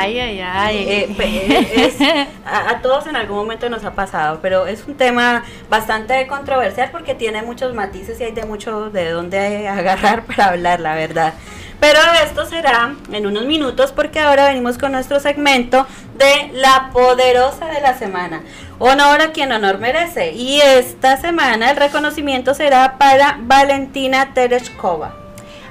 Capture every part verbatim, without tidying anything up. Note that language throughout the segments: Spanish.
Ay, ay, ay. Eh, eh, es, a, a todos en algún momento nos ha pasado, pero es un tema bastante controversial porque tiene muchos matices y hay de mucho de dónde agarrar para hablar, la verdad. Pero esto será en unos minutos porque ahora venimos con nuestro segmento de La Poderosa de la Semana. Honor a quien honor merece. Y esta semana el reconocimiento será para Valentina Tereshkova.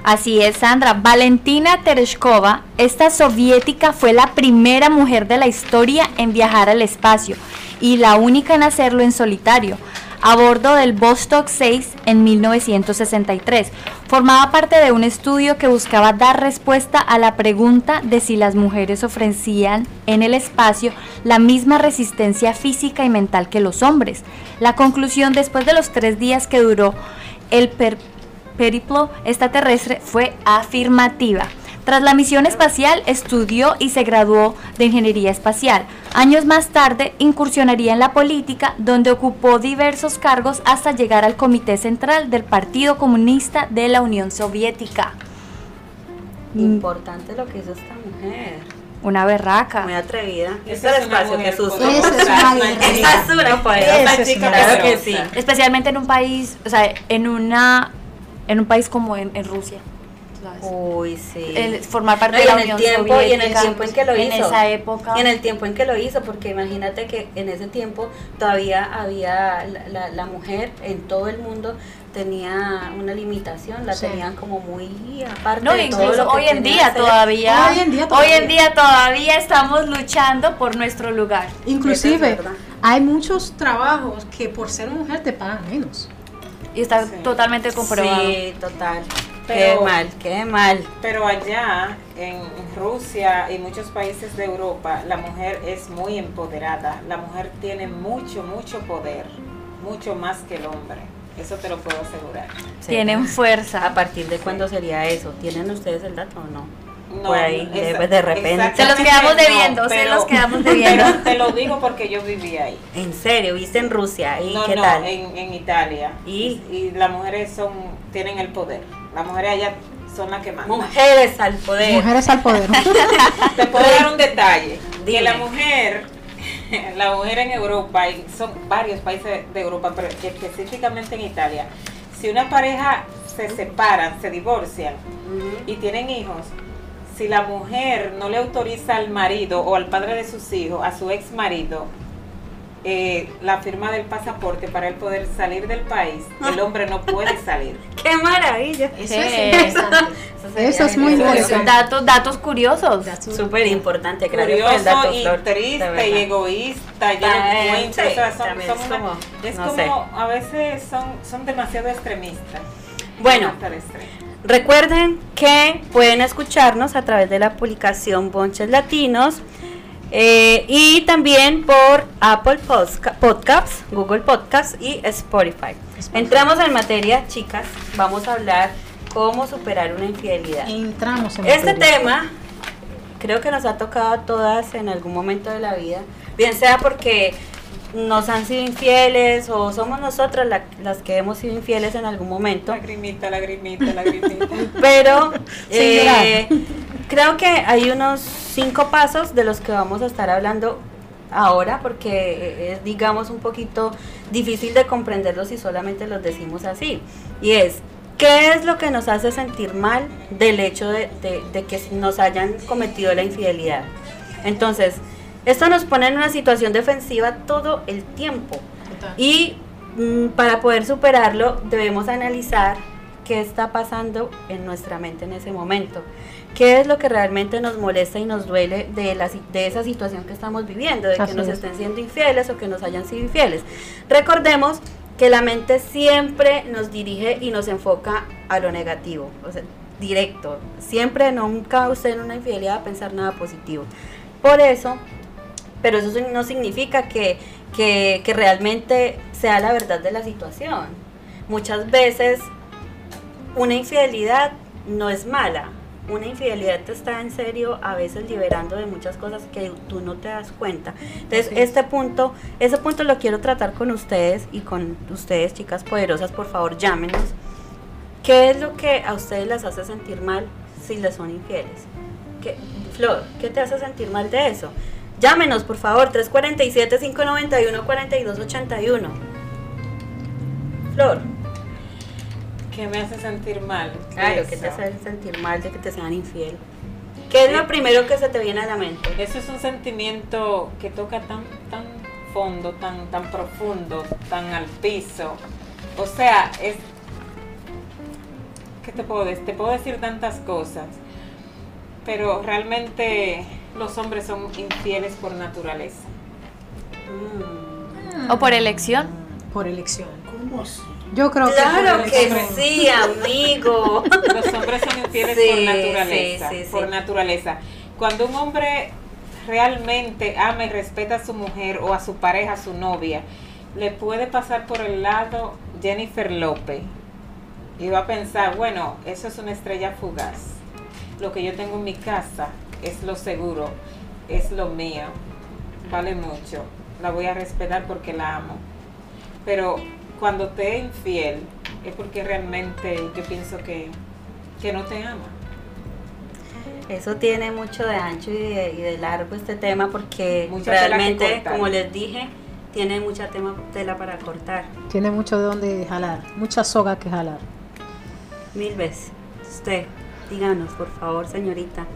Así es, Sandra. Valentina Tereshkova, esta soviética, fue la primera mujer de la historia en viajar al espacio y la única en hacerlo en solitario, a bordo del Vostok seis en mil novecientos sesenta y tres. Formaba parte de un estudio que buscaba dar respuesta a la pregunta de si las mujeres ofrecían en el espacio la misma resistencia física y mental que los hombres. La conclusión, después de los tres días que duró el per periplo extraterrestre, fue afirmativa. Tras la misión espacial, estudió y se graduó de ingeniería espacial. Años más tarde, incursionaría en la política, donde ocupó diversos cargos hasta llegar al Comité Central del Partido Comunista de la Unión Soviética. Importante lo que hizo esta mujer. Una berraca. Muy atrevida. Eso es el espacio que susto. Esa es una guerrera. Es una poderosa chica. Claro que sí. Especialmente en un país, o sea, en una... en un país como en, en Rusia, ¿sabes? Uy, sí. El formar parte no, de la Unión tiempo, Soviética. Y en el tiempo en que lo en hizo. En esa época. Y en el tiempo en que lo hizo, porque imagínate que en ese tiempo todavía había la, la, la mujer en todo el mundo tenía una limitación, la sí. tenían como muy aparte. No, de incluso todo lo hoy que en día todavía. Hoy en día todavía. Hoy en día todavía estamos luchando por nuestro lugar. Inclusive, es hay muchos trabajos que por ser mujer te pagan menos. Y está sí. totalmente comprobado. Sí, total. Pero, qué mal, qué mal. Pero allá, en Rusia y muchos países de Europa, la mujer es muy empoderada. La mujer tiene mucho, mucho poder. Mucho más que el hombre. Eso te lo puedo asegurar. Sí. Tienen fuerza. ¿A partir de cuándo sería eso? ¿Tienen ustedes el dato o no? No, por ahí, de, de repente. Se los quedamos debiendo, no, pero, se los quedamos debiendo. Pero te lo digo porque yo viví ahí. ¿En serio? ¿Viste en Rusia? ¿Y no, qué no, tal? En, en Italia. ¿Y? Y las mujeres son, tienen el poder. Las mujeres allá son las que mandan. Mujeres al poder. Mujeres al poder. Te puedo dar un detalle. Dime. Que la mujer, la mujer en Europa, y son varios países de Europa, pero específicamente en Italia, si una pareja se separan, se divorcian uh-huh. y tienen hijos, si la mujer no le autoriza al marido o al padre de sus hijos, a su ex marido, eh, la firma del pasaporte para él poder salir del país, el hombre no puede salir. ¡Qué maravilla! Eso sí, es interesante. Eso, eso es muy interesante. Datos, datos curiosos. Súper importante. Curioso datos, y Flor, triste y egoísta. Yo no encuentro. O sea, son, son una, como, es no como, sé. A veces son, son demasiado extremistas. Bueno. Recuerden que pueden escucharnos a través de la publicación Bonches Latinos eh, y también por Apple Podcasts, Google Podcasts y Spotify. Entramos en materia, chicas. Vamos a hablar cómo superar una infidelidad. Entramos en materia. Este tema creo que nos ha tocado a todas en algún momento de la vida, bien sea porque nos han sido infieles o somos nosotras la, las que hemos sido infieles en algún momento. Lagrimita, lagrimita, lagrimita. Pero eh, creo que hay unos cinco pasos de los que vamos a estar hablando ahora, porque es, digamos, un poquito difícil de comprenderlos si solamente los decimos así. Y es, ¿qué es lo que nos hace sentir mal del hecho de, de, de que nos hayan cometido la infidelidad? Entonces, esto nos pone en una situación defensiva todo el tiempo. Total. Y mm, para poder superarlo debemos analizar qué está pasando en nuestra mente en ese momento. ¿Qué es lo que realmente nos molesta y nos duele de, la, de esa situación que estamos viviendo? De Así que nos es. estén siendo infieles o que nos hayan sido infieles. Recordemos que la mente siempre nos dirige y nos enfoca a lo negativo, o sea, directo. Siempre, nunca usted en una infidelidad va a pensar nada positivo. Por eso... pero eso no significa que, que, que realmente sea la verdad de la situación. Muchas veces una infidelidad no es mala. Una infidelidad te está en serio a veces liberando de muchas cosas que tú no te das cuenta. Entonces, sí. este punto, ese punto lo quiero tratar con ustedes y con ustedes, chicas poderosas, por favor, llámenos. ¿Qué es lo que a ustedes las hace sentir mal si les son infieles? ¿Qué? Flor, ¿qué te hace sentir mal de eso? Llámenos, por favor, tres cuatro siete, cinco nueve uno, cuatro dos ocho uno. Flor, ¿qué me hace sentir mal? Claro, ¿qué te hace sentir mal de que te sean infiel? ¿Qué es lo primero que se te viene a la mente? Eso es un sentimiento que toca tan, tan fondo, tan, tan profundo, tan al piso. O sea, es... ¿Qué te puedo decir? Te puedo decir tantas cosas, pero realmente los hombres son infieles por naturaleza. Mm. ¿O por elección? Por elección. ¿Cómo así? Yo creo claro que, que sí, amigo. Los hombres son infieles sí, por naturaleza, sí, sí, por sí. naturaleza. Cuando un hombre realmente ama y respeta a su mujer o a su pareja, a su novia, le puede pasar por el lado Jennifer López y va a pensar, bueno, eso es una estrella fugaz. Lo que yo tengo en mi casa es lo seguro, es lo mío, vale mucho, la voy a respetar porque la amo. Pero cuando te es infiel es porque realmente yo pienso que, que no te ama. Eso tiene mucho de ancho y de, y de largo este tema, porque mucha realmente, como les dije, tiene mucha tema, tela para cortar. Tiene mucho de donde jalar, mucha soga que jalar. Mil veces. Usted, díganos, por favor, señorita,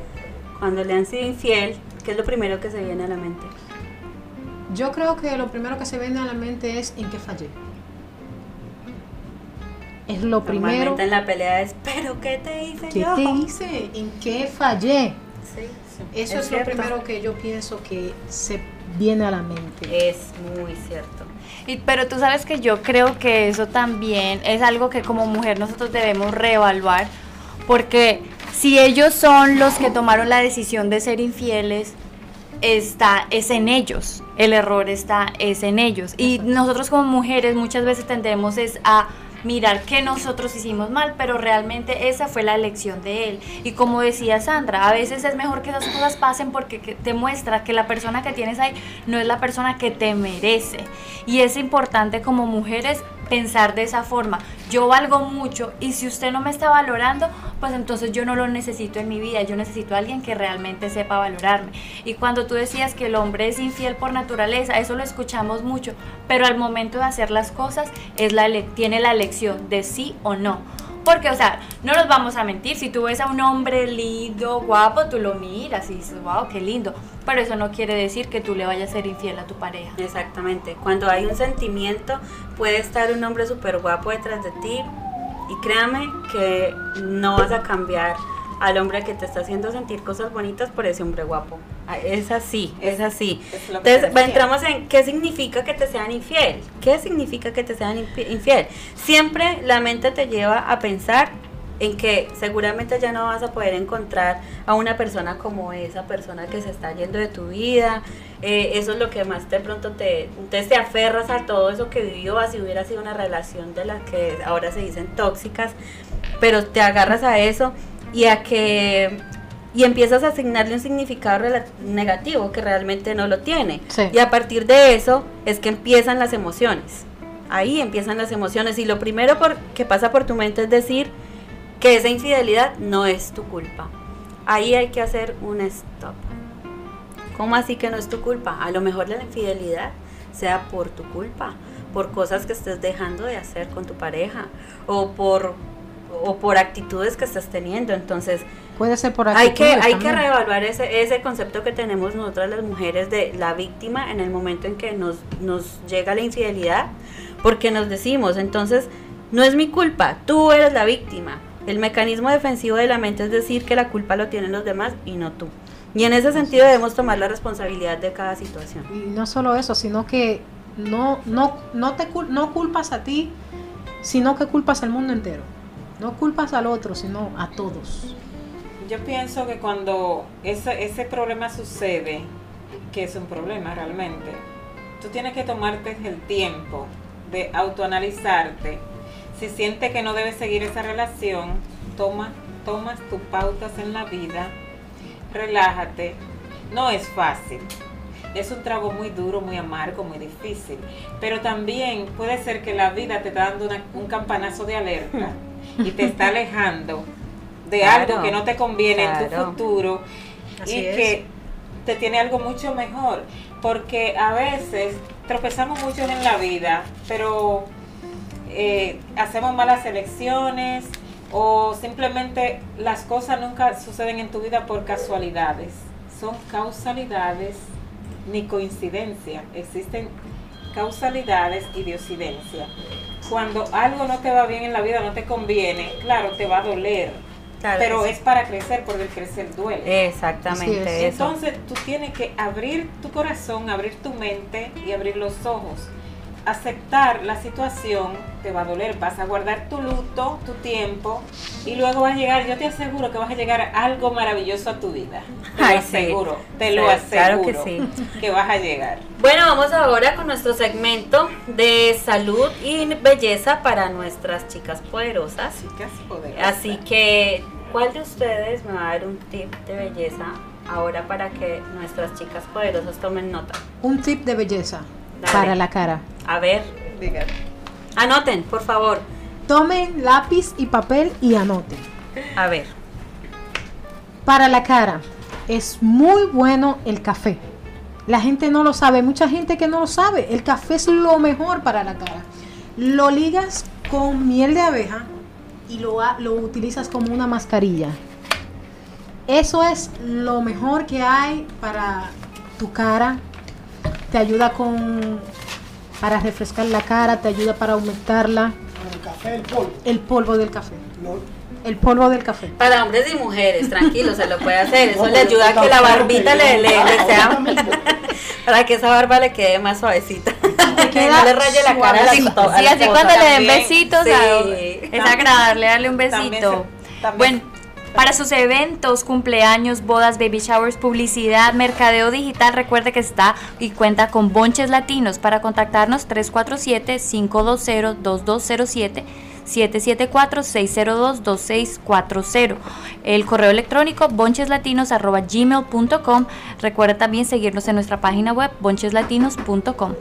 cuando le han sido infiel, ¿qué es lo primero que se viene a la mente? Yo creo que lo primero que se viene a la mente es en qué fallé. Es lo Normalmente primero. En la pelea es, ¿pero qué te hice ¿Qué yo? ¿Qué te hice? ¿En qué fallé? Sí, sí. Eso es, es lo primero que yo pienso que se viene a la mente. Es muy cierto. Y, pero tú sabes que yo creo que eso también es algo que como mujer nosotros debemos reevaluar, porque si ellos son los que tomaron la decisión de ser infieles, está es en ellos, el error está es en ellos. Y nosotros como mujeres muchas veces tendemos es a mirar que nosotros hicimos mal, pero realmente esa fue la elección de él. Y como decía Sandra, a veces es mejor que esas cosas pasen porque te muestra que la persona que tienes ahí no es la persona que te merece. Y es importante como mujeres pensar de esa forma. Yo valgo mucho y si usted no me está valorando, pues entonces yo no lo necesito en mi vida. Yo necesito a alguien que realmente sepa valorarme. Y cuando tú decías que el hombre es infiel por naturaleza, eso lo escuchamos mucho, pero al momento de hacer las cosas es la tiene la elección de sí o no. Porque, o sea, no nos vamos a mentir, si tú ves a un hombre lindo, guapo, tú lo miras y dices, wow, qué lindo. Pero eso no quiere decir que tú le vayas a ser infiel a tu pareja. Exactamente. Cuando hay un sentimiento, puede estar un hombre súper guapo detrás de ti y créame que no vas a cambiar al hombre que te está haciendo sentir cosas bonitas por ese hombre guapo. Es así, es así. Es Entonces, entramos en qué significa que te sean infiel. ¿Qué significa que te sean infiel? Siempre la mente te lleva a pensar en que seguramente ya no vas a poder encontrar a una persona como esa persona que se está yendo de tu vida. Eh, eso es lo que más de pronto te, te, te aferras a todo eso que vivió, a si hubiera sido una relación de las que ahora se dicen tóxicas, pero te agarras a eso y a que... Y empiezas a asignarle un significado negativo que realmente no lo tiene. Sí. Y a partir de eso es que empiezan las emociones. Ahí empiezan las emociones. Y lo primero por, que pasa por tu mente es decir que esa infidelidad no es tu culpa. Ahí hay que hacer un stop. ¿Cómo así que no es tu culpa? A lo mejor la infidelidad sea por tu culpa, por cosas que estés dejando de hacer con tu pareja o por... o por actitudes que estás teniendo. Entonces puede ser por actitudes, hay que hay también. que reevaluar ese, ese concepto que tenemos nosotras las mujeres de la víctima en el momento en que nos, nos llega la infidelidad, porque nos decimos, entonces no es mi culpa, tú eres la víctima. El mecanismo defensivo de la mente es decir que la culpa lo tienen los demás y no tú, y en ese sentido debemos tomar la responsabilidad de cada situación. Y no solo eso, sino que no, no, no, te, no culpas a ti, sino que culpas al mundo entero. No culpas al otro, sino a todos. Yo pienso que cuando ese, ese problema sucede, que es un problema realmente, tú tienes que tomarte el tiempo de autoanalizarte. Si sientes que no debes seguir esa relación, toma, tomas tus pautas en la vida, relájate. No es fácil. Es un trago muy duro, muy amargo, muy difícil. Pero también puede ser que la vida te está dando una, un campanazo de alerta. Y te está alejando de claro, algo que no te conviene claro. en tu futuro. Así y es. Que te tiene algo mucho mejor, porque a veces tropezamos mucho en la vida, pero eh, hacemos malas elecciones o simplemente las cosas nunca suceden en tu vida por casualidades, son causalidades ni coincidencia, existen causalidades y diocidencia. Cuando algo no te va bien en la vida, no te conviene, claro, te va a doler, claro, pero es para crecer, porque el crecer duele. Exactamente. Sí, eso. Entonces tú tienes que abrir tu corazón, abrir tu mente y abrir los ojos. Aceptar la situación, te va a doler, vas a guardar tu luto, tu tiempo, y luego vas a llegar, yo te aseguro que vas a llegar a algo maravilloso a tu vida. Te Ay, lo aseguro, sí. te lo sí, aseguro claro que, sí. que vas a llegar. Bueno, vamos ahora con nuestro segmento de salud y belleza para nuestras chicas poderosas. Chicas poderosas. Así que, ¿cuál de ustedes me va a dar un tip de belleza ahora para que nuestras chicas poderosas tomen nota? Un tip de belleza. Dale. Para la cara. A ver, díganme. Anoten, por favor. Tomen lápiz y papel y anoten. A ver. Para la cara, es muy bueno el café. La gente no lo sabe, mucha gente que no lo sabe. El café es lo mejor para la cara. Lo ligas con miel de abeja y lo, lo utilizas como una mascarilla. Eso es lo mejor que hay para tu cara. Te ayuda con para refrescar la cara, te ayuda para aumentarla. El café, el polvo. El polvo del café. No. El polvo del café. Para hombres y mujeres, tranquilo, se lo puede hacer. Eso no, le ayuda a que la barbita le, le, le sea. Para que esa barba le quede más suavecita. Que queda no le raye la cara a la, sí, a la así cuando también, le den besitos. Sí, a, es agradable darle un besito. También se, también. Bueno. Para sus eventos, cumpleaños, bodas, baby showers, publicidad, mercadeo digital, recuerde que está y cuenta con Bonches Latinos. Para contactarnos, tres cuatro siete, cinco dos cero, dos dos cero siete, siete siete cuatro, seis cero dos, dos seis cuatro cero. El correo electrónico bonches latinos arroba gmail punto com. Recuerda también seguirnos en nuestra página web bonches latinos punto com.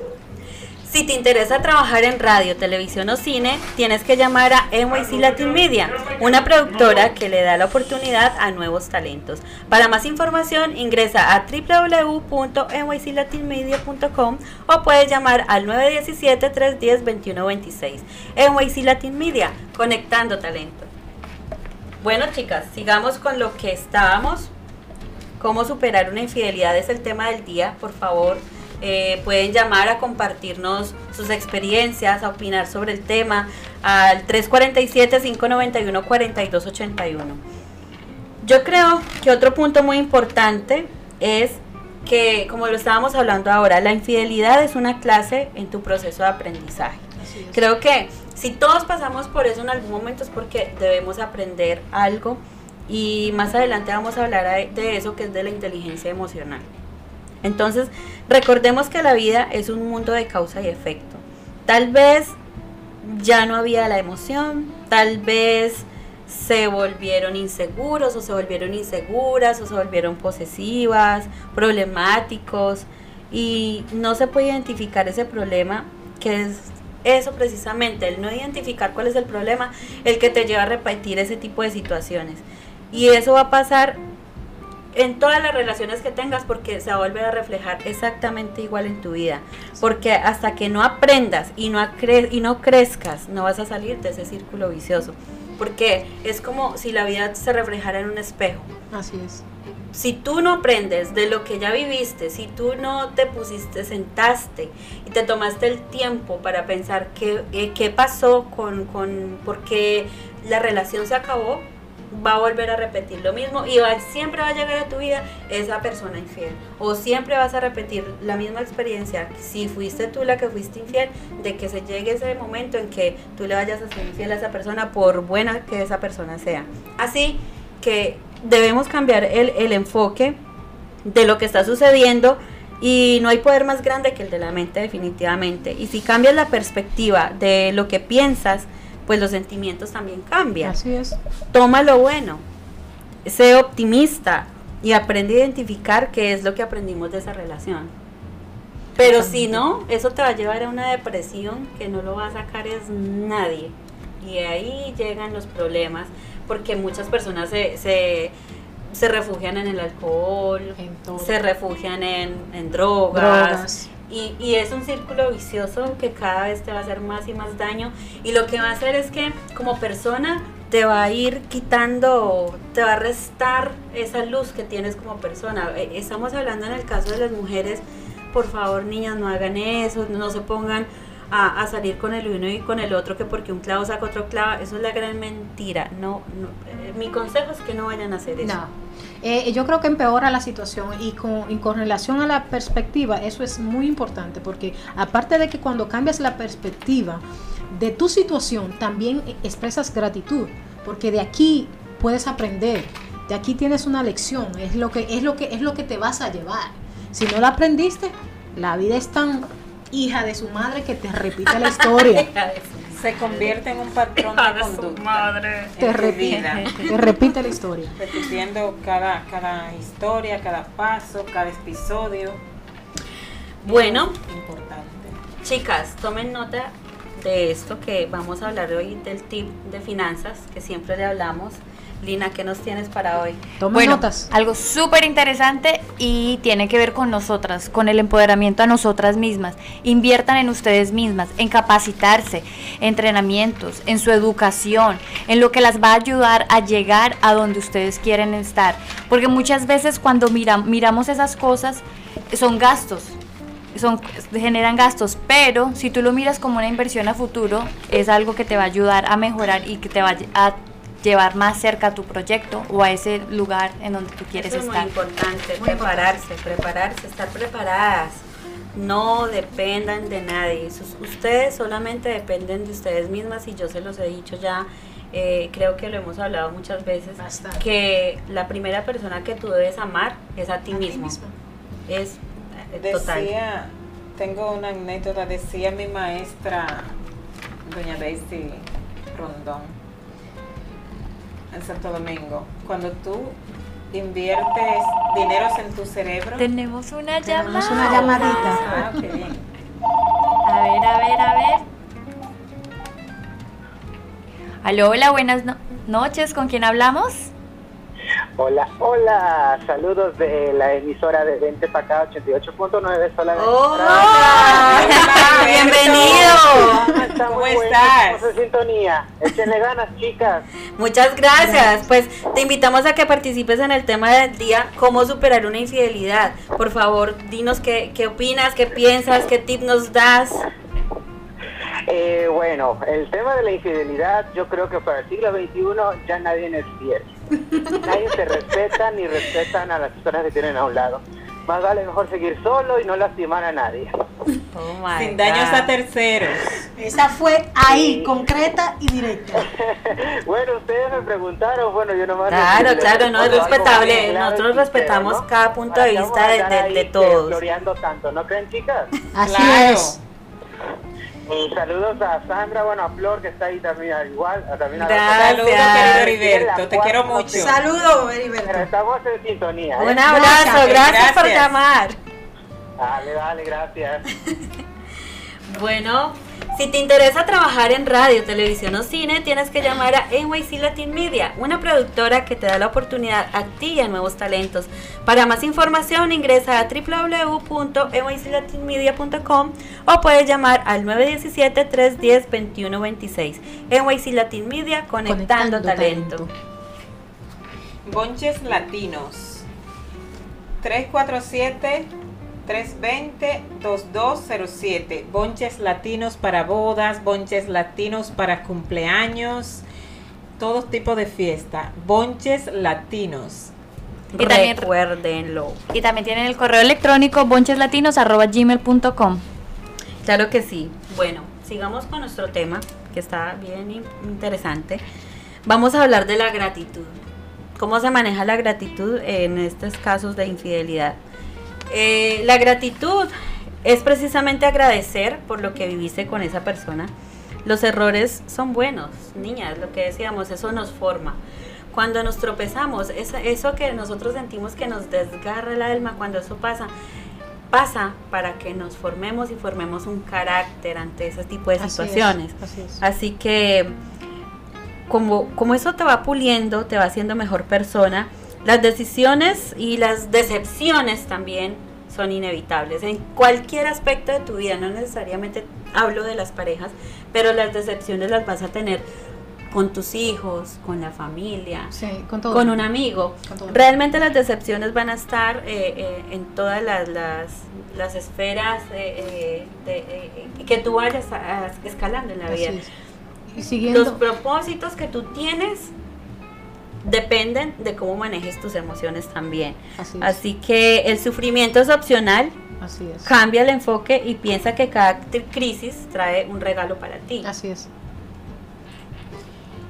Si te interesa trabajar en radio, televisión o cine, tienes que llamar a N Y C Latin Media, una productora que le da la oportunidad a nuevos talentos. Para más información, ingresa a doble u doble u doble u punto n y c latin media punto com o puedes llamar al nueve uno siete, tres uno cero, dos uno dos seis. N Y C Latin Media, conectando talento. Bueno, chicas, sigamos con lo que estábamos. Cómo superar una infidelidad es el tema del día, por favor. Eh, pueden llamar a compartirnos sus experiencias, a opinar sobre el tema al tres cuatro siete, cinco nueve uno, cuatro dos ocho uno. Yo creo que otro punto muy importante es que, como lo estábamos hablando ahora, la infidelidad es una clase en tu proceso de aprendizaje. Creo que si todos pasamos por eso en algún momento es porque debemos aprender algo, y más adelante vamos a hablar de eso, que es de la inteligencia emocional. Entonces, recordemos que la vida es un mundo de causa y efecto. Tal vez ya no había la emoción, tal vez se volvieron inseguros o se volvieron inseguras o se volvieron posesivas, problemáticos, y no se puede identificar ese problema, que es eso precisamente, el no identificar cuál es el problema, el que te lleva a repetir ese tipo de situaciones. Y eso va a pasar en todas las relaciones que tengas, porque se va a volver a reflejar exactamente igual en tu vida, porque hasta que no aprendas y no, cre y no crezcas, no vas a salir de ese círculo vicioso, porque es como si la vida se reflejara en un espejo. Así es. Si tú no aprendes de lo que ya viviste, si tú no te pusiste, sentaste y te tomaste el tiempo para pensar qué, eh, qué pasó, con, con, por qué la relación se acabó, va a volver a repetir lo mismo, y va, siempre va a llegar a tu vida esa persona infiel, o siempre vas a repetir la misma experiencia, si fuiste tú la que fuiste infiel, de que se llegue ese momento en que tú le vayas a ser infiel a esa persona, por buena que esa persona sea. Así que debemos cambiar el, el enfoque de lo que está sucediendo, y no hay poder más grande que el de la mente, definitivamente, y si cambias la perspectiva de lo que piensas, pues los sentimientos también cambian. Así es. Toma lo bueno, sé optimista y aprende a identificar qué es lo que aprendimos de esa relación. Pero si no, eso te va a llevar a una depresión que no lo va a sacar es nadie. Y ahí llegan los problemas, porque muchas personas se, se se refugian en el alcohol, en se refugian en, en drogas, drogas. Y, y es un círculo vicioso que cada vez te va a hacer más y más daño, y lo que va a hacer es que como persona te va a ir quitando, te va a restar esa luz que tienes como persona. Estamos hablando en el caso de las mujeres, por favor niñas, no hagan eso, no se pongan a, a salir con el uno y con el otro, que porque un clavo saca otro clavo, eso es la gran mentira. No, no eh, mi consejo es que no vayan a hacer eso. No. Eh, yo creo que empeora la situación, y con, y con relación a la perspectiva, eso es muy importante, porque aparte de que cuando cambias la perspectiva de tu situación, también expresas gratitud, porque de aquí puedes aprender, de aquí tienes una lección, es lo que, es lo que, es lo que te vas a llevar. Si no la aprendiste, la vida es tan hija de su madre que te repite la historia. Se convierte en un patrón de conducta. Madre. Te, repite, te repite la historia. Repitiendo cada, cada historia, cada paso, cada episodio. Bueno, importante. Chicas, tomen nota de esto que vamos a hablar hoy, del tip de finanzas que siempre le hablamos. Lina, ¿qué nos tienes para hoy? Toma bueno, notas. Algo súper interesante y tiene que ver con nosotras, con el empoderamiento a nosotras mismas. Inviertan en ustedes mismas, en capacitarse, entrenamientos, en su educación, en lo que las va a ayudar a llegar a donde ustedes quieren estar. Porque muchas veces cuando mira, miramos esas cosas, son gastos, son, generan gastos, pero si tú lo miras como una inversión a futuro, es algo que te va a ayudar a mejorar y que te va a llevar más cerca a tu proyecto o a ese lugar en donde tú quieres estar. Eso es muy importante, prepararse, prepararse, estar preparadas. No dependan de nadie. Ustedes solamente dependen de ustedes mismas, y yo se los he dicho ya, eh, creo que lo hemos hablado muchas veces, bastante, que la primera persona que tú debes amar es a ti mismo. Es total. Decía, tengo una anécdota, decía mi maestra, doña Daisy Rondón, en Santo Domingo, cuando tú inviertes dineros en tu cerebro. Tenemos una llamada. Tenemos una llamadita. Ah, qué bien. A ver, a ver, a ver. Aló, hola, buenas no noches. ¿Con quién hablamos? Hola, hola. Saludos de la emisora de Vente Pa' Acá, ochenta y ocho punto nueve solamente. ¡Oh! ¡Bienvenido! Está ¿Cómo buena, estás? ¿Cómo se sintonía? Échenle ganas, chicas. Muchas gracias. Pues te invitamos a que participes en el tema del día, cómo superar una infidelidad. Por favor, dinos qué, qué opinas, qué piensas, qué tip nos das. Eh, bueno, el tema de la infidelidad, yo creo que para el siglo veintiuno ya nadie es fiel. Nadie se respeta ni respetan a las personas que tienen a un lado. Más vale mejor seguir solo y no lastimar a nadie. Oh my Sin daños God. a terceros. Esa fue ahí, sí. concreta y directa. Bueno, ustedes me preguntaron, bueno, yo nomás... Claro, les claro, les no es respetable. Claro, nosotros respetamos ¿no? cada punto Ahora, de vista de, de, de, de todos. Floreando tanto, ¿no creen, chicas? Así claro. es. Y saludos a Sandra, bueno, a Flor, que está ahí también igual. También a Saludos, querido Heriberto, te quiero mucho. Saludos, Heriberto. Pero estamos en sintonía. ¿eh? Un abrazo, gracias, gracias por llamar. Dale, dale, gracias. Bueno, si te interesa trabajar en radio, televisión o cine, tienes que llamar a N Y C Latin Media, una productora que te da la oportunidad a ti y a nuevos talentos. Para más información ingresa a w w w punto n y c latin media punto com o puedes llamar al nueve uno siete, tres uno cero, dos uno dos seis. N Y C Latin Media, conectando, conectando talento. talento. Bonches Latinos, tres cuatro siete, tres dos cero, dos dos cero siete. Bonches latinos para bodas, bonches latinos para cumpleaños, todo tipo de fiesta. Bonches latinos. Y también, recuérdenlo. Y también tienen el correo electrónico bonches latinos arroba gmail punto com. Claro que sí. Bueno, sigamos con nuestro tema, que está bien interesante. Vamos a hablar de la gratitud. ¿Cómo se maneja la gratitud en estos casos de infidelidad? Eh, la gratitud es precisamente agradecer por lo que viviste con esa persona. Los errores son buenos, niñas, lo que decíamos, eso nos forma. Cuando nos tropezamos, eso, eso que nosotros sentimos que nos desgarra el alma, cuando eso pasa, pasa para que nos formemos y formemos un carácter ante ese tipo de situaciones. Así es, así es. Así que como, como eso te va puliendo, te va haciendo mejor persona, Las decisiones y las decepciones también son inevitables en cualquier aspecto de tu vida, no necesariamente hablo de las parejas, pero las decepciones las vas a tener con tus hijos, con la familia, sí, con, todo. con un amigo. Con Realmente las decepciones van a estar eh, eh, en todas las, las, las esferas eh, eh, de, eh, que tú vayas a, a, escalando en la vida. Y siguiendo. Los propósitos que tú tienes dependen de cómo manejes tus emociones también. Así, Así que el sufrimiento es opcional. Así es. Cambia el enfoque y piensa que cada crisis trae un regalo para ti. Así es.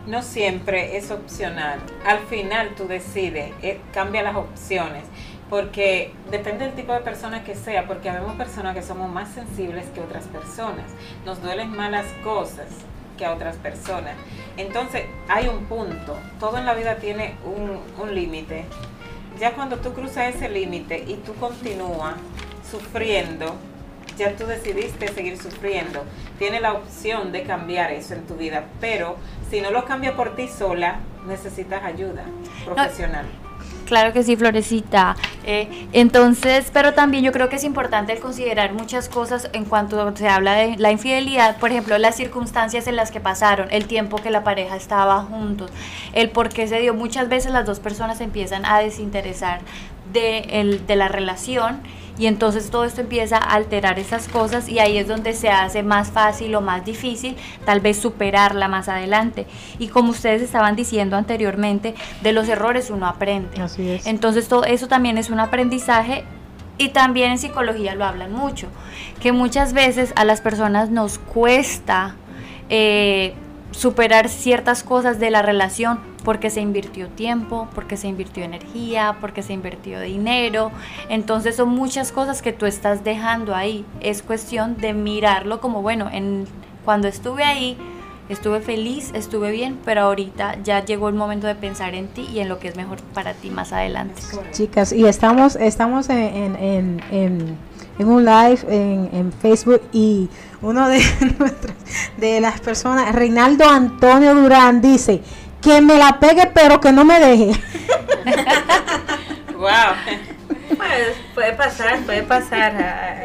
No siempre es opcional. Al final tú decides, eh, cambia las opciones, porque depende del tipo de persona que sea, porque habemos personas que somos más sensibles que otras personas. Nos duelen más las cosas que a otras personas. Entonces hay un punto, todo en la vida tiene un, un límite. Ya cuando tú cruzas ese límite y tú continúas sufriendo, ya tú decidiste seguir sufriendo. Tienes la opción de cambiar eso en tu vida, pero si no lo cambias por ti sola, necesitas ayuda profesional. No, claro que sí, Florecita. Eh, entonces, pero también yo creo que es importante considerar muchas cosas en cuanto se habla de la infidelidad, por ejemplo, las circunstancias en las que pasaron, el tiempo que la pareja estaba juntos, el por qué se dio. Muchas veces las dos personas empiezan a desinteresar de, el, de la relación. Y entonces todo esto empieza a alterar esas cosas y ahí es donde se hace más fácil o más difícil tal vez superarla más adelante. Y como ustedes estaban diciendo anteriormente, de los errores uno aprende. Así es. Entonces todo eso también es un aprendizaje. Y también en psicología lo hablan mucho, que muchas veces a las personas nos cuesta eh, superar ciertas cosas de la relación, porque se invirtió tiempo, porque se invirtió energía, porque se invirtió dinero. Entonces son muchas cosas que tú estás dejando ahí. Es cuestión de mirarlo como, bueno, en, cuando estuve ahí, estuve feliz, estuve bien, pero ahorita ya llegó el momento de pensar en ti y en lo que es mejor para ti más adelante. Chicas, y estamos, estamos en, en, en, en, en un live en, en Facebook y uno de, de las personas, Reinaldo Antonio Durán, dice... que me la pegue, pero que no me deje. Wow. Pues puede pasar, puede pasar.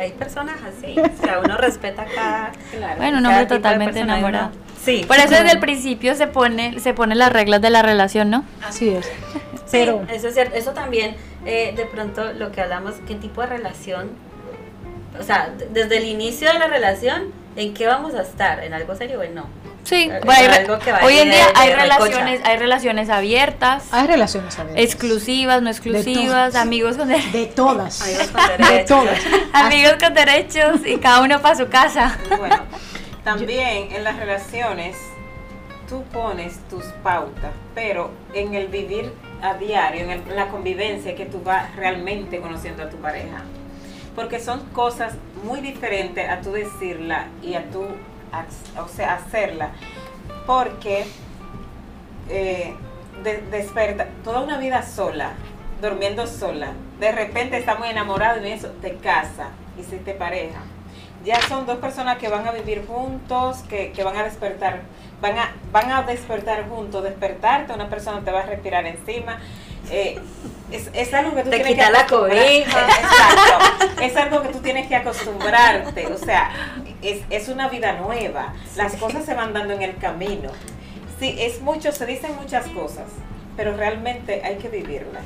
Hay personas así. O sea, uno respeta cada. Claro, bueno, un hombre totalmente enamorado. Sí. Por eso desde el principio se pone, se ponen las reglas de la relación, ¿no? Así es. Pero sí, eso es cierto. Eso también, eh, de pronto, lo que hablamos, qué tipo de relación. O sea, desde el inicio de la relación, ¿en qué vamos a estar? ¿En algo serio o en no? Sí, hoy en día hay relaciones, hay relaciones abiertas, hay relaciones abiertas, exclusivas, no exclusivas, amigos con derechos, de todas, de todas, amigos con derechos y cada uno para su casa. Bueno, también en las relaciones tú pones tus pautas, pero en el vivir a diario, en, el, en la convivencia que tú vas realmente conociendo a tu pareja, porque son cosas muy diferentes a tú decirla y a tú o sea, hacerla, porque eh, de, despierta toda una vida sola, durmiendo sola, de repente está muy enamorado y eso, te casa, hiciste pareja, ya son dos personas que van a vivir juntos, que, que van a despertar, van a, van a despertar juntos, despertarte, una persona te va a respirar encima, eh, es, es algo que tú te quita la cobija, exacto, es algo que tú tienes que acostumbrarte, o sea, Es, es una vida nueva, las cosas se van dando en el camino. Sí, es mucho, se dicen muchas cosas, pero realmente hay que vivirlas.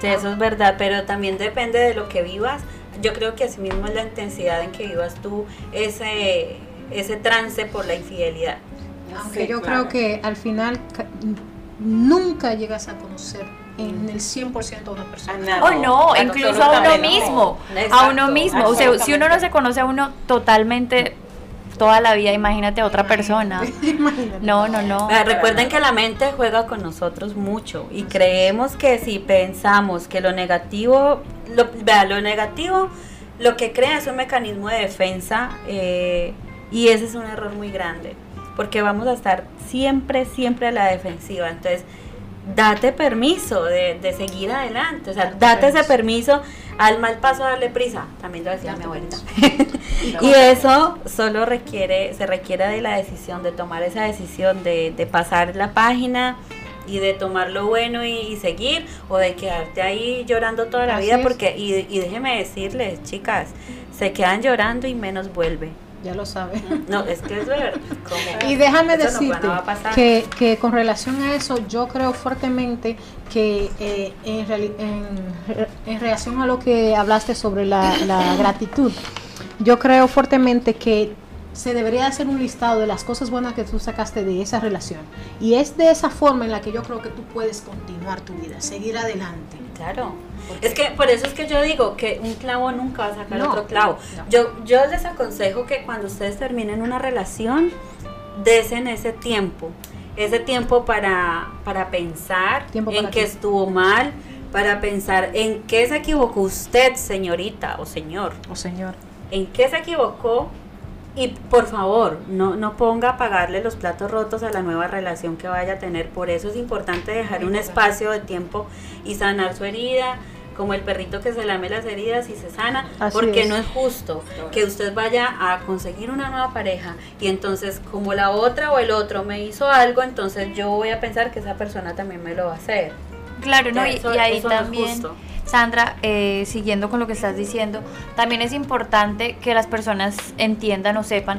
Sí, eso es verdad, pero también depende de lo que vivas. Yo creo que así mismo es la intensidad en que vivas tú ese, ese trance por la infidelidad. Aunque sí, yo claro. creo que al final nunca llegas a conocer en el cien por ciento de una persona. O oh, no, incluso a uno mismo, a uno mismo. O sea, si uno no se conoce a uno totalmente toda la vida, imagínate a otra persona. Imagínate. No, no, no. Eh, recuerden que la mente juega con nosotros mucho y creemos que si pensamos que lo negativo, lo, vea, lo negativo, lo que crea es un mecanismo de defensa eh, y ese es un error muy grande porque vamos a estar siempre, siempre a la defensiva. Entonces, date permiso de, de seguir adelante, o sea, date ese permiso, al mal paso darle prisa, también lo decía mi abuelita. Y eso solo requiere, se requiere de la decisión, de tomar esa decisión, de, de pasar la página, y de tomar lo bueno y, y seguir, o de quedarte ahí llorando toda la Así vida, es. porque y, y déjeme decirles, chicas, se quedan llorando y menos vuelve. Ya lo sabe. No, es que es verdad. Como, y déjame decirte no, no que, que con relación a eso, yo creo fuertemente que eh, en, en, en relación a lo que hablaste sobre la, la gratitud, yo creo fuertemente que se debería hacer un listado de las cosas buenas que tú sacaste de esa relación. Y es de esa forma en la que yo creo que tú puedes continuar tu vida, seguir adelante. Claro. Es que por eso es que yo digo que un clavo nunca va a sacar no, otro clavo. No. Yo, yo les aconsejo que cuando ustedes terminen una relación, desen ese tiempo. Ese tiempo para, para pensar tiempo para en qué estuvo mal, para pensar en qué se equivocó usted, señorita o señor. O señor. En qué se equivocó. Y por favor, no, no ponga a pagarle los platos rotos a la nueva relación que vaya a tener. Por eso es importante dejar un espacio de tiempo y sanar su herida, como el perrito que se lame las heridas y se sana, Así porque es. no es justo que usted vaya a conseguir una nueva pareja y entonces como la otra o el otro me hizo algo, entonces yo voy a pensar que esa persona también me lo va a hacer. Claro, no, eso, y, y ahí también... No, Sandra, eh, siguiendo con lo que estás diciendo, también es importante que las personas entiendan o sepan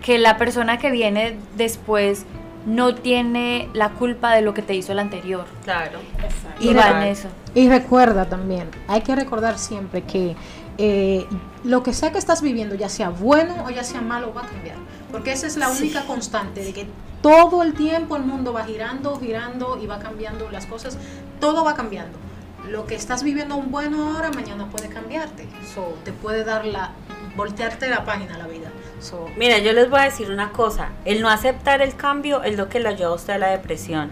que la persona que viene después no tiene la culpa de lo que te hizo el anterior. Claro. Exacto. Y va en eso. Y recuerda también, hay que recordar siempre que eh, lo que sea que estás viviendo, ya sea bueno o ya sea malo, va a cambiar. Porque esa es la única sí. constante de que todo el tiempo el mundo va girando, girando y va cambiando las cosas, todo va cambiando. Lo que estás viviendo un bueno ahora, mañana puede cambiarte. So, te puede dar la, voltearte la página a la vida. So, mira, yo les voy a decir una cosa. El no aceptar el cambio es lo que le lleva a usted a la depresión.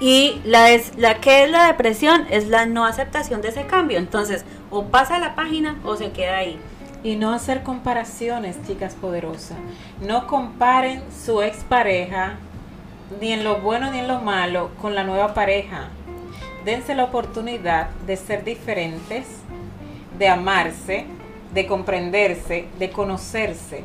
Y la, es, la que es la depresión es la no aceptación de ese cambio. Entonces, o pasa la página o se queda ahí. Y no hacer comparaciones, chicas poderosas. No comparen su expareja, ni en lo bueno ni en lo malo, con la nueva pareja. Dense la oportunidad de ser diferentes, de amarse, de comprenderse, de conocerse.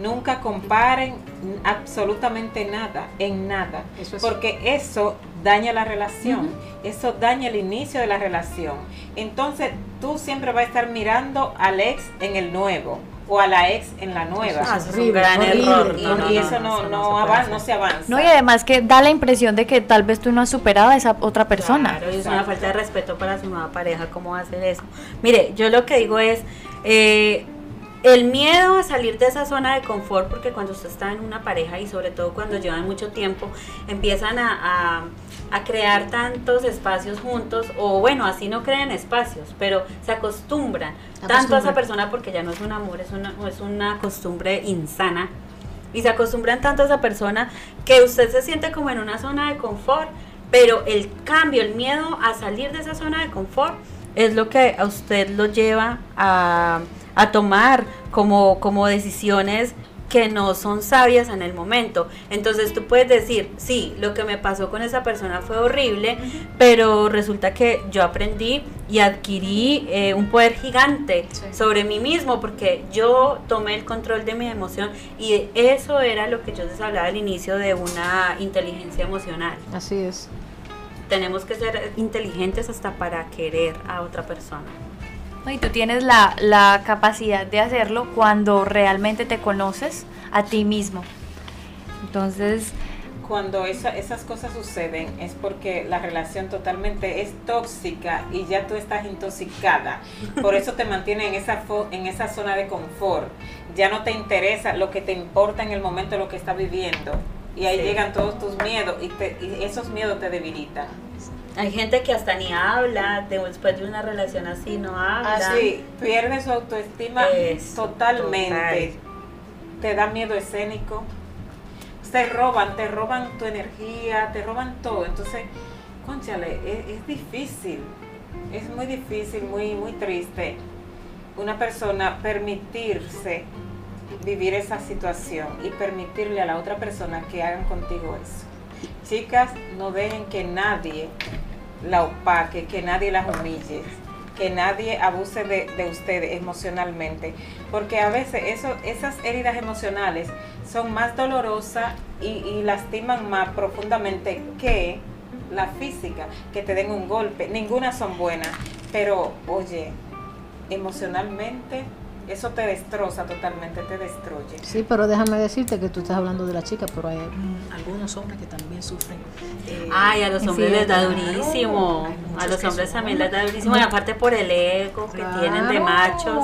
Nunca comparen absolutamente nada, en nada, eso es porque eso daña la relación, uh-huh. eso daña el inicio de la relación. Entonces tú siempre vas a estar mirando al ex en el nuevo o a la ex en la nueva. Eso es horrible, un gran horrible. error. No, no, y eso no, no, no, no, no, se no se avanza. No, y además que da la impresión de que tal vez tú no has superado a esa otra persona. Claro, es una falta de respeto para su nueva pareja, ¿cómo va a hacer eso? Mire, yo lo que digo es, eh, el miedo a salir de esa zona de confort, porque cuando usted está en una pareja y sobre todo cuando llevan mucho tiempo, empiezan a... a a crear tantos espacios juntos, o bueno, así no creen espacios, pero se acostumbran Acostumbra. tanto a esa persona, porque ya no es un amor, es una, es una costumbre insana, y se acostumbran tanto a esa persona que usted se siente como en una zona de confort, pero el cambio, el miedo a salir de esa zona de confort es lo que a usted lo lleva a, a tomar como, como decisiones que no son sabias en el momento. Entonces tú puedes decir, sí, lo que me pasó con esa persona fue horrible, uh-huh. pero resulta que yo aprendí y adquirí eh, un poder gigante sí. sobre mí mismo, porque yo tomé el control de mi emoción, y eso era lo que yo les hablaba al inicio de una inteligencia emocional. Así es. Tenemos que ser inteligentes hasta para querer a otra persona. Y tú tienes la, la capacidad de hacerlo cuando realmente te conoces a ti mismo. Entonces, cuando esa, esas cosas suceden es porque la relación totalmente es tóxica y ya tú estás intoxicada. Por eso te mantiene en esa, en esa zona de confort. Ya no te interesa lo que te importa en el momento, lo que estás viviendo. Y ahí sí. llegan todos tus miedos y, te, y esos miedos te debilitan. Hay gente que hasta ni habla, después de una relación así no habla. Así, pierde su autoestima es totalmente. Total. Te da miedo escénico. Te roban, te roban tu energía, te roban todo. Entonces, cónchale, es, es difícil. Es muy difícil, muy, muy triste una persona permitirse vivir esa situación y permitirle a la otra persona que hagan contigo eso. Chicas, no dejen que nadie la opaque, que nadie las humille, que nadie abuse de, de ustedes emocionalmente, porque a veces eso, esas heridas emocionales son más dolorosas y, y lastiman más profundamente que la física, que te den un golpe, ninguna son buenas, pero oye, emocionalmente eso te destroza totalmente, te destruye. Sí, pero déjame decirte que tú estás hablando de la chica, pero hay mm, algunos hombres que también sufren. Eh, Ay, a los hombres sí, les da durísimo. A los hombres también les da durísimo. Bueno, aparte por el ego que claro. tienen de machos.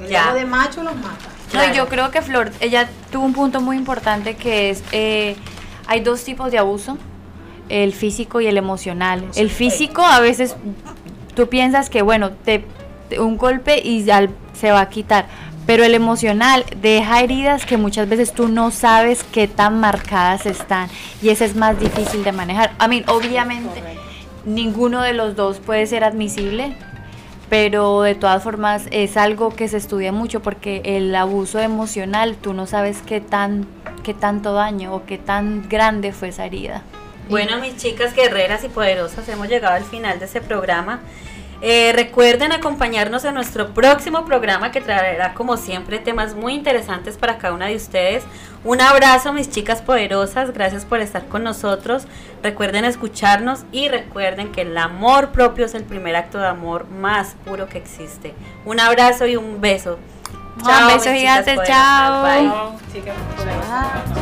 El ego de macho los mata. Claro. No, yo creo que Flor, ella tuvo un punto muy importante que es, eh, hay dos tipos de abuso, el físico y el emocional. El físico a veces tú piensas que bueno, te un golpe y al, se va a quitar, pero el emocional deja heridas que muchas veces tú no sabes qué tan marcadas están y ese es más difícil de manejar. A mí, obviamente, ninguno de los dos puede ser admisible, pero de todas formas es algo que se estudia mucho porque el abuso emocional tú no sabes qué tan qué tanto daño o qué tan grande fue esa herida. Bueno, mis chicas guerreras y poderosas, hemos llegado al final de este programa. Eh, recuerden acompañarnos en nuestro próximo programa que traerá como siempre temas muy interesantes para cada una de ustedes. Un abrazo, mis chicas poderosas, gracias por estar con nosotros. Recuerden escucharnos y recuerden que el amor propio es el primer acto de amor más puro que existe. Un abrazo y un beso. Un beso gigante, chao. Bye. Chicas,